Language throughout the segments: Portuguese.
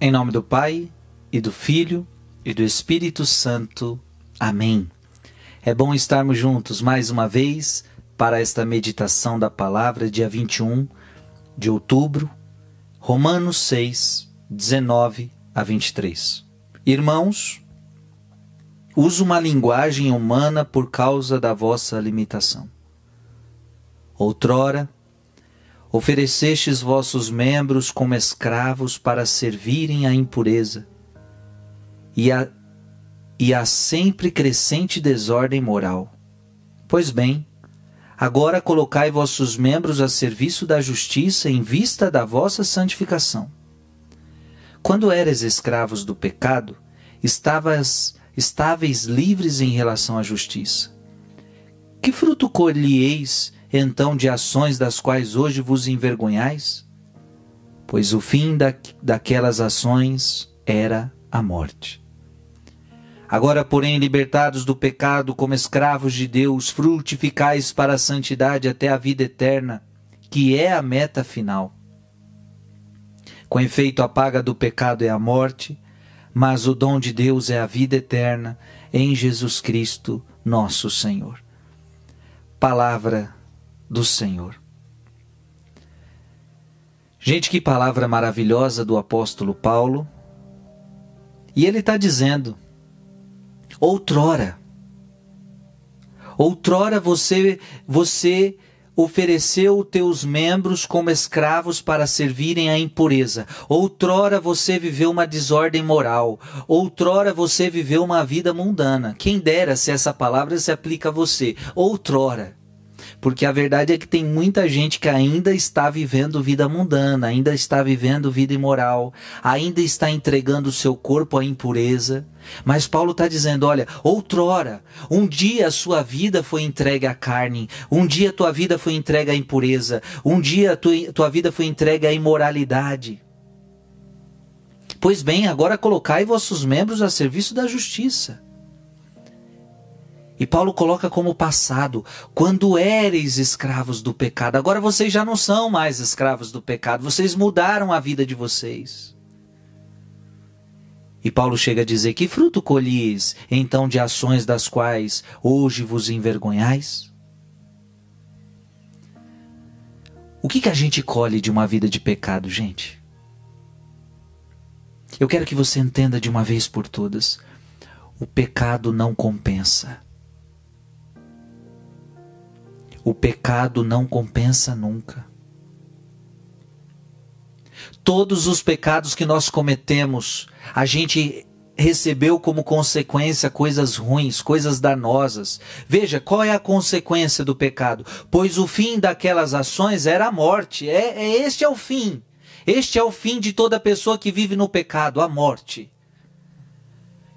Em nome do Pai, e do Filho, e do Espírito Santo. Amém. É bom estarmos juntos mais uma vez para esta meditação da palavra, dia 21 de outubro, Romanos 6, 19 a 23. Irmãos, uso uma linguagem humana por causa da vossa limitação. Outrora, oferecestes vossos membros como escravos para servirem à impureza e à sempre crescente desordem moral. Pois bem, agora colocai vossos membros a serviço da justiça em vista da vossa santificação. Quando eras escravos do pecado, estáveis livres em relação à justiça. Que fruto colheis então de ações das quais hoje vos envergonhais? Pois o fim daquelas ações era a morte. Agora, porém, libertados do pecado como escravos de Deus, frutificais para a santidade até a vida eterna, que é a meta final. Com efeito, a paga do pecado é a morte, mas o dom de Deus é a vida eterna em Jesus Cristo, nosso Senhor. Palavra do Senhor. Gente, que palavra maravilhosa do apóstolo Paulo. E ele está dizendo: outrora você ofereceu teus membros como escravos para servirem à impureza. Outrora você viveu uma desordem moral. Outrora você viveu uma vida mundana. Quem dera se essa palavra se aplica a você. Outrora. Porque a verdade é que tem muita gente que ainda está vivendo vida mundana, ainda está vivendo vida imoral, ainda está entregando o seu corpo à impureza. Mas Paulo está dizendo: olha, outrora, um dia a sua vida foi entregue à carne, um dia a tua vida foi entregue à impureza, um dia a tua vida foi entregue à imoralidade. Pois bem, agora colocai vossos membros a serviço da justiça. E Paulo coloca como passado: quando éreis escravos do pecado. Agora vocês já não são mais escravos do pecado, vocês mudaram a vida de vocês. E Paulo chega a dizer: que fruto colheis então de ações das quais hoje vos envergonhais? O que a gente colhe de uma vida de pecado, gente? Eu quero que você entenda de uma vez por todas: o pecado não compensa. O pecado não compensa nunca. Todos os pecados que nós cometemos, a gente recebeu como consequência coisas ruins, coisas danosas. Veja, qual é a consequência do pecado? Pois o fim daquelas ações era a morte. Este é o fim. Este é o fim de toda pessoa que vive no pecado, a morte.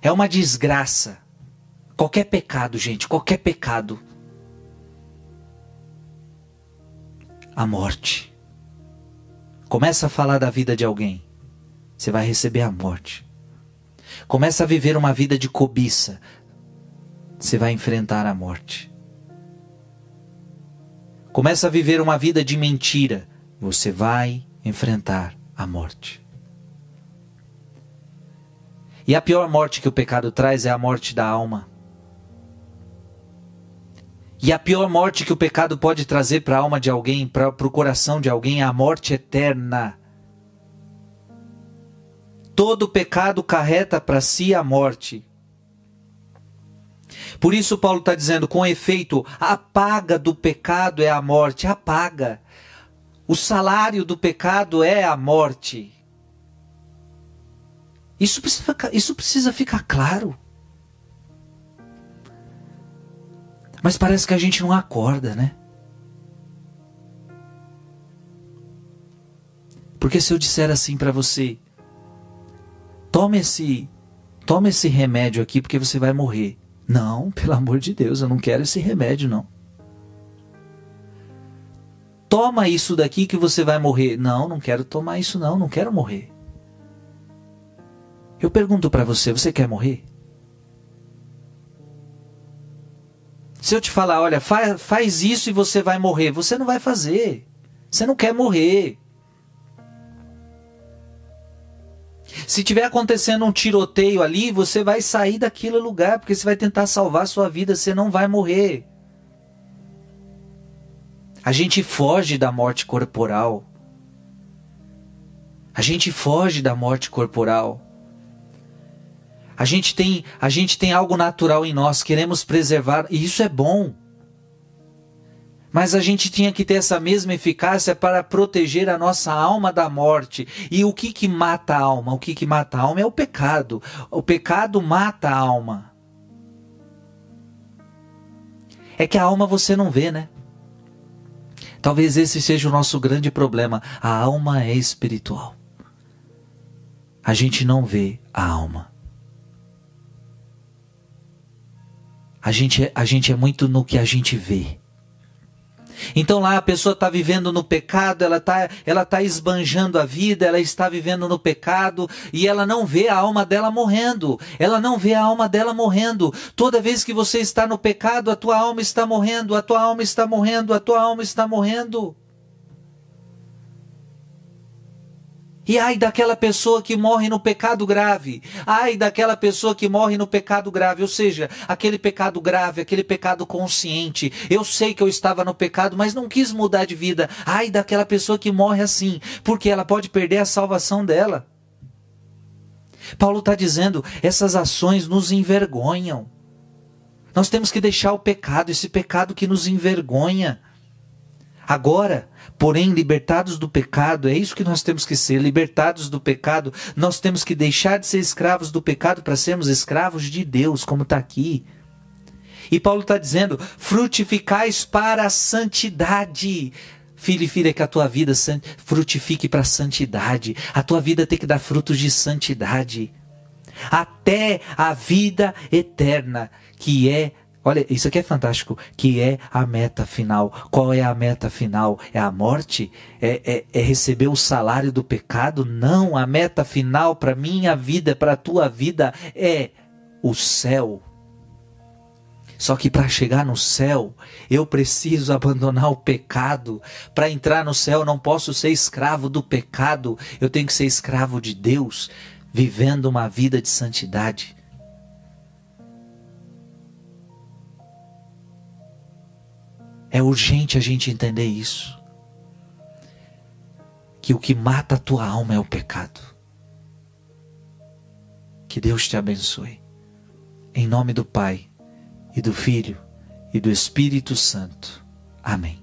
É uma desgraça. Qualquer pecado, gente, qualquer pecado. A morte. Começa a falar da vida de alguém, você vai receber a morte. Começa a viver uma vida de cobiça, você vai enfrentar a morte. Começa a viver uma vida de mentira, você vai enfrentar a morte. E a pior morte que o pecado traz é a morte da alma. E a pior morte que o pecado pode trazer para a alma de alguém, para o coração de alguém, é a morte eterna. Todo pecado carreta para si a morte. Por isso Paulo está dizendo: com efeito, a paga do pecado é a morte, a paga. O salário do pecado é a morte. Isso precisa ficar claro. Mas parece que a gente não acorda, né? Porque se eu disser assim para você: toma esse remédio aqui porque você vai morrer. Não, pelo amor de Deus, eu não quero esse remédio, não. Toma isso daqui que você vai morrer. Não, não quero tomar isso, não, não quero morrer. Eu pergunto para você: você quer morrer? Se eu te falar: olha, faz isso e você vai morrer, você não vai fazer. Você não quer morrer. Se tiver acontecendo um tiroteio ali, você vai sair daquele lugar, porque você vai tentar salvar a sua vida, você não vai morrer. A gente foge da morte corporal. A gente foge da morte corporal. A gente tem algo natural em nós, queremos preservar, e isso é bom. Mas a gente tinha que ter essa mesma eficácia para proteger a nossa alma da morte. E o que que mata a alma? O que que mata a alma é o pecado. O pecado mata a alma. É que a alma você não vê, né? Talvez esse seja o nosso grande problema. A alma é espiritual. A gente não vê a alma. A gente é muito no que a gente vê. Então lá a pessoa está vivendo no pecado, ela tá esbanjando a vida, ela está vivendo no pecado e ela não vê a alma dela morrendo. Ela não vê a alma dela morrendo. Toda vez que você está no pecado, a tua alma está morrendo, a tua alma está morrendo, a tua alma está morrendo. E ai daquela pessoa que morre no pecado grave. Ai daquela pessoa que morre no pecado grave. Ou seja, aquele pecado grave, aquele pecado consciente. Eu sei que eu estava no pecado, mas não quis mudar de vida. Ai daquela pessoa que morre assim, porque ela pode perder a salvação dela. Paulo está dizendo, essas ações nos envergonham. Nós temos que deixar o pecado, esse pecado que nos envergonha. Agora, porém, libertados do pecado, é isso que nós temos que ser, libertados do pecado. Nós temos que deixar de ser escravos do pecado para sermos escravos de Deus, como está aqui. E Paulo está dizendo, frutificais para a santidade. Filho e filha, que a tua vida frutifique para a santidade. A tua vida tem que dar frutos de santidade. Até a vida eterna, que é... Olha, isso aqui é fantástico, que é a meta final. Qual é a meta final? É a morte? É receber o salário do pecado? Não, a meta final para minha vida, para a tua vida, é o céu. Só que para chegar no céu, eu preciso abandonar o pecado. Para entrar no céu, eu não posso ser escravo do pecado. Eu tenho que ser escravo de Deus, vivendo uma vida de santidade. É urgente a gente entender isso. Que o que mata a tua alma é o pecado. Que Deus te abençoe. Em nome do Pai, e do Filho, e do Espírito Santo. Amém.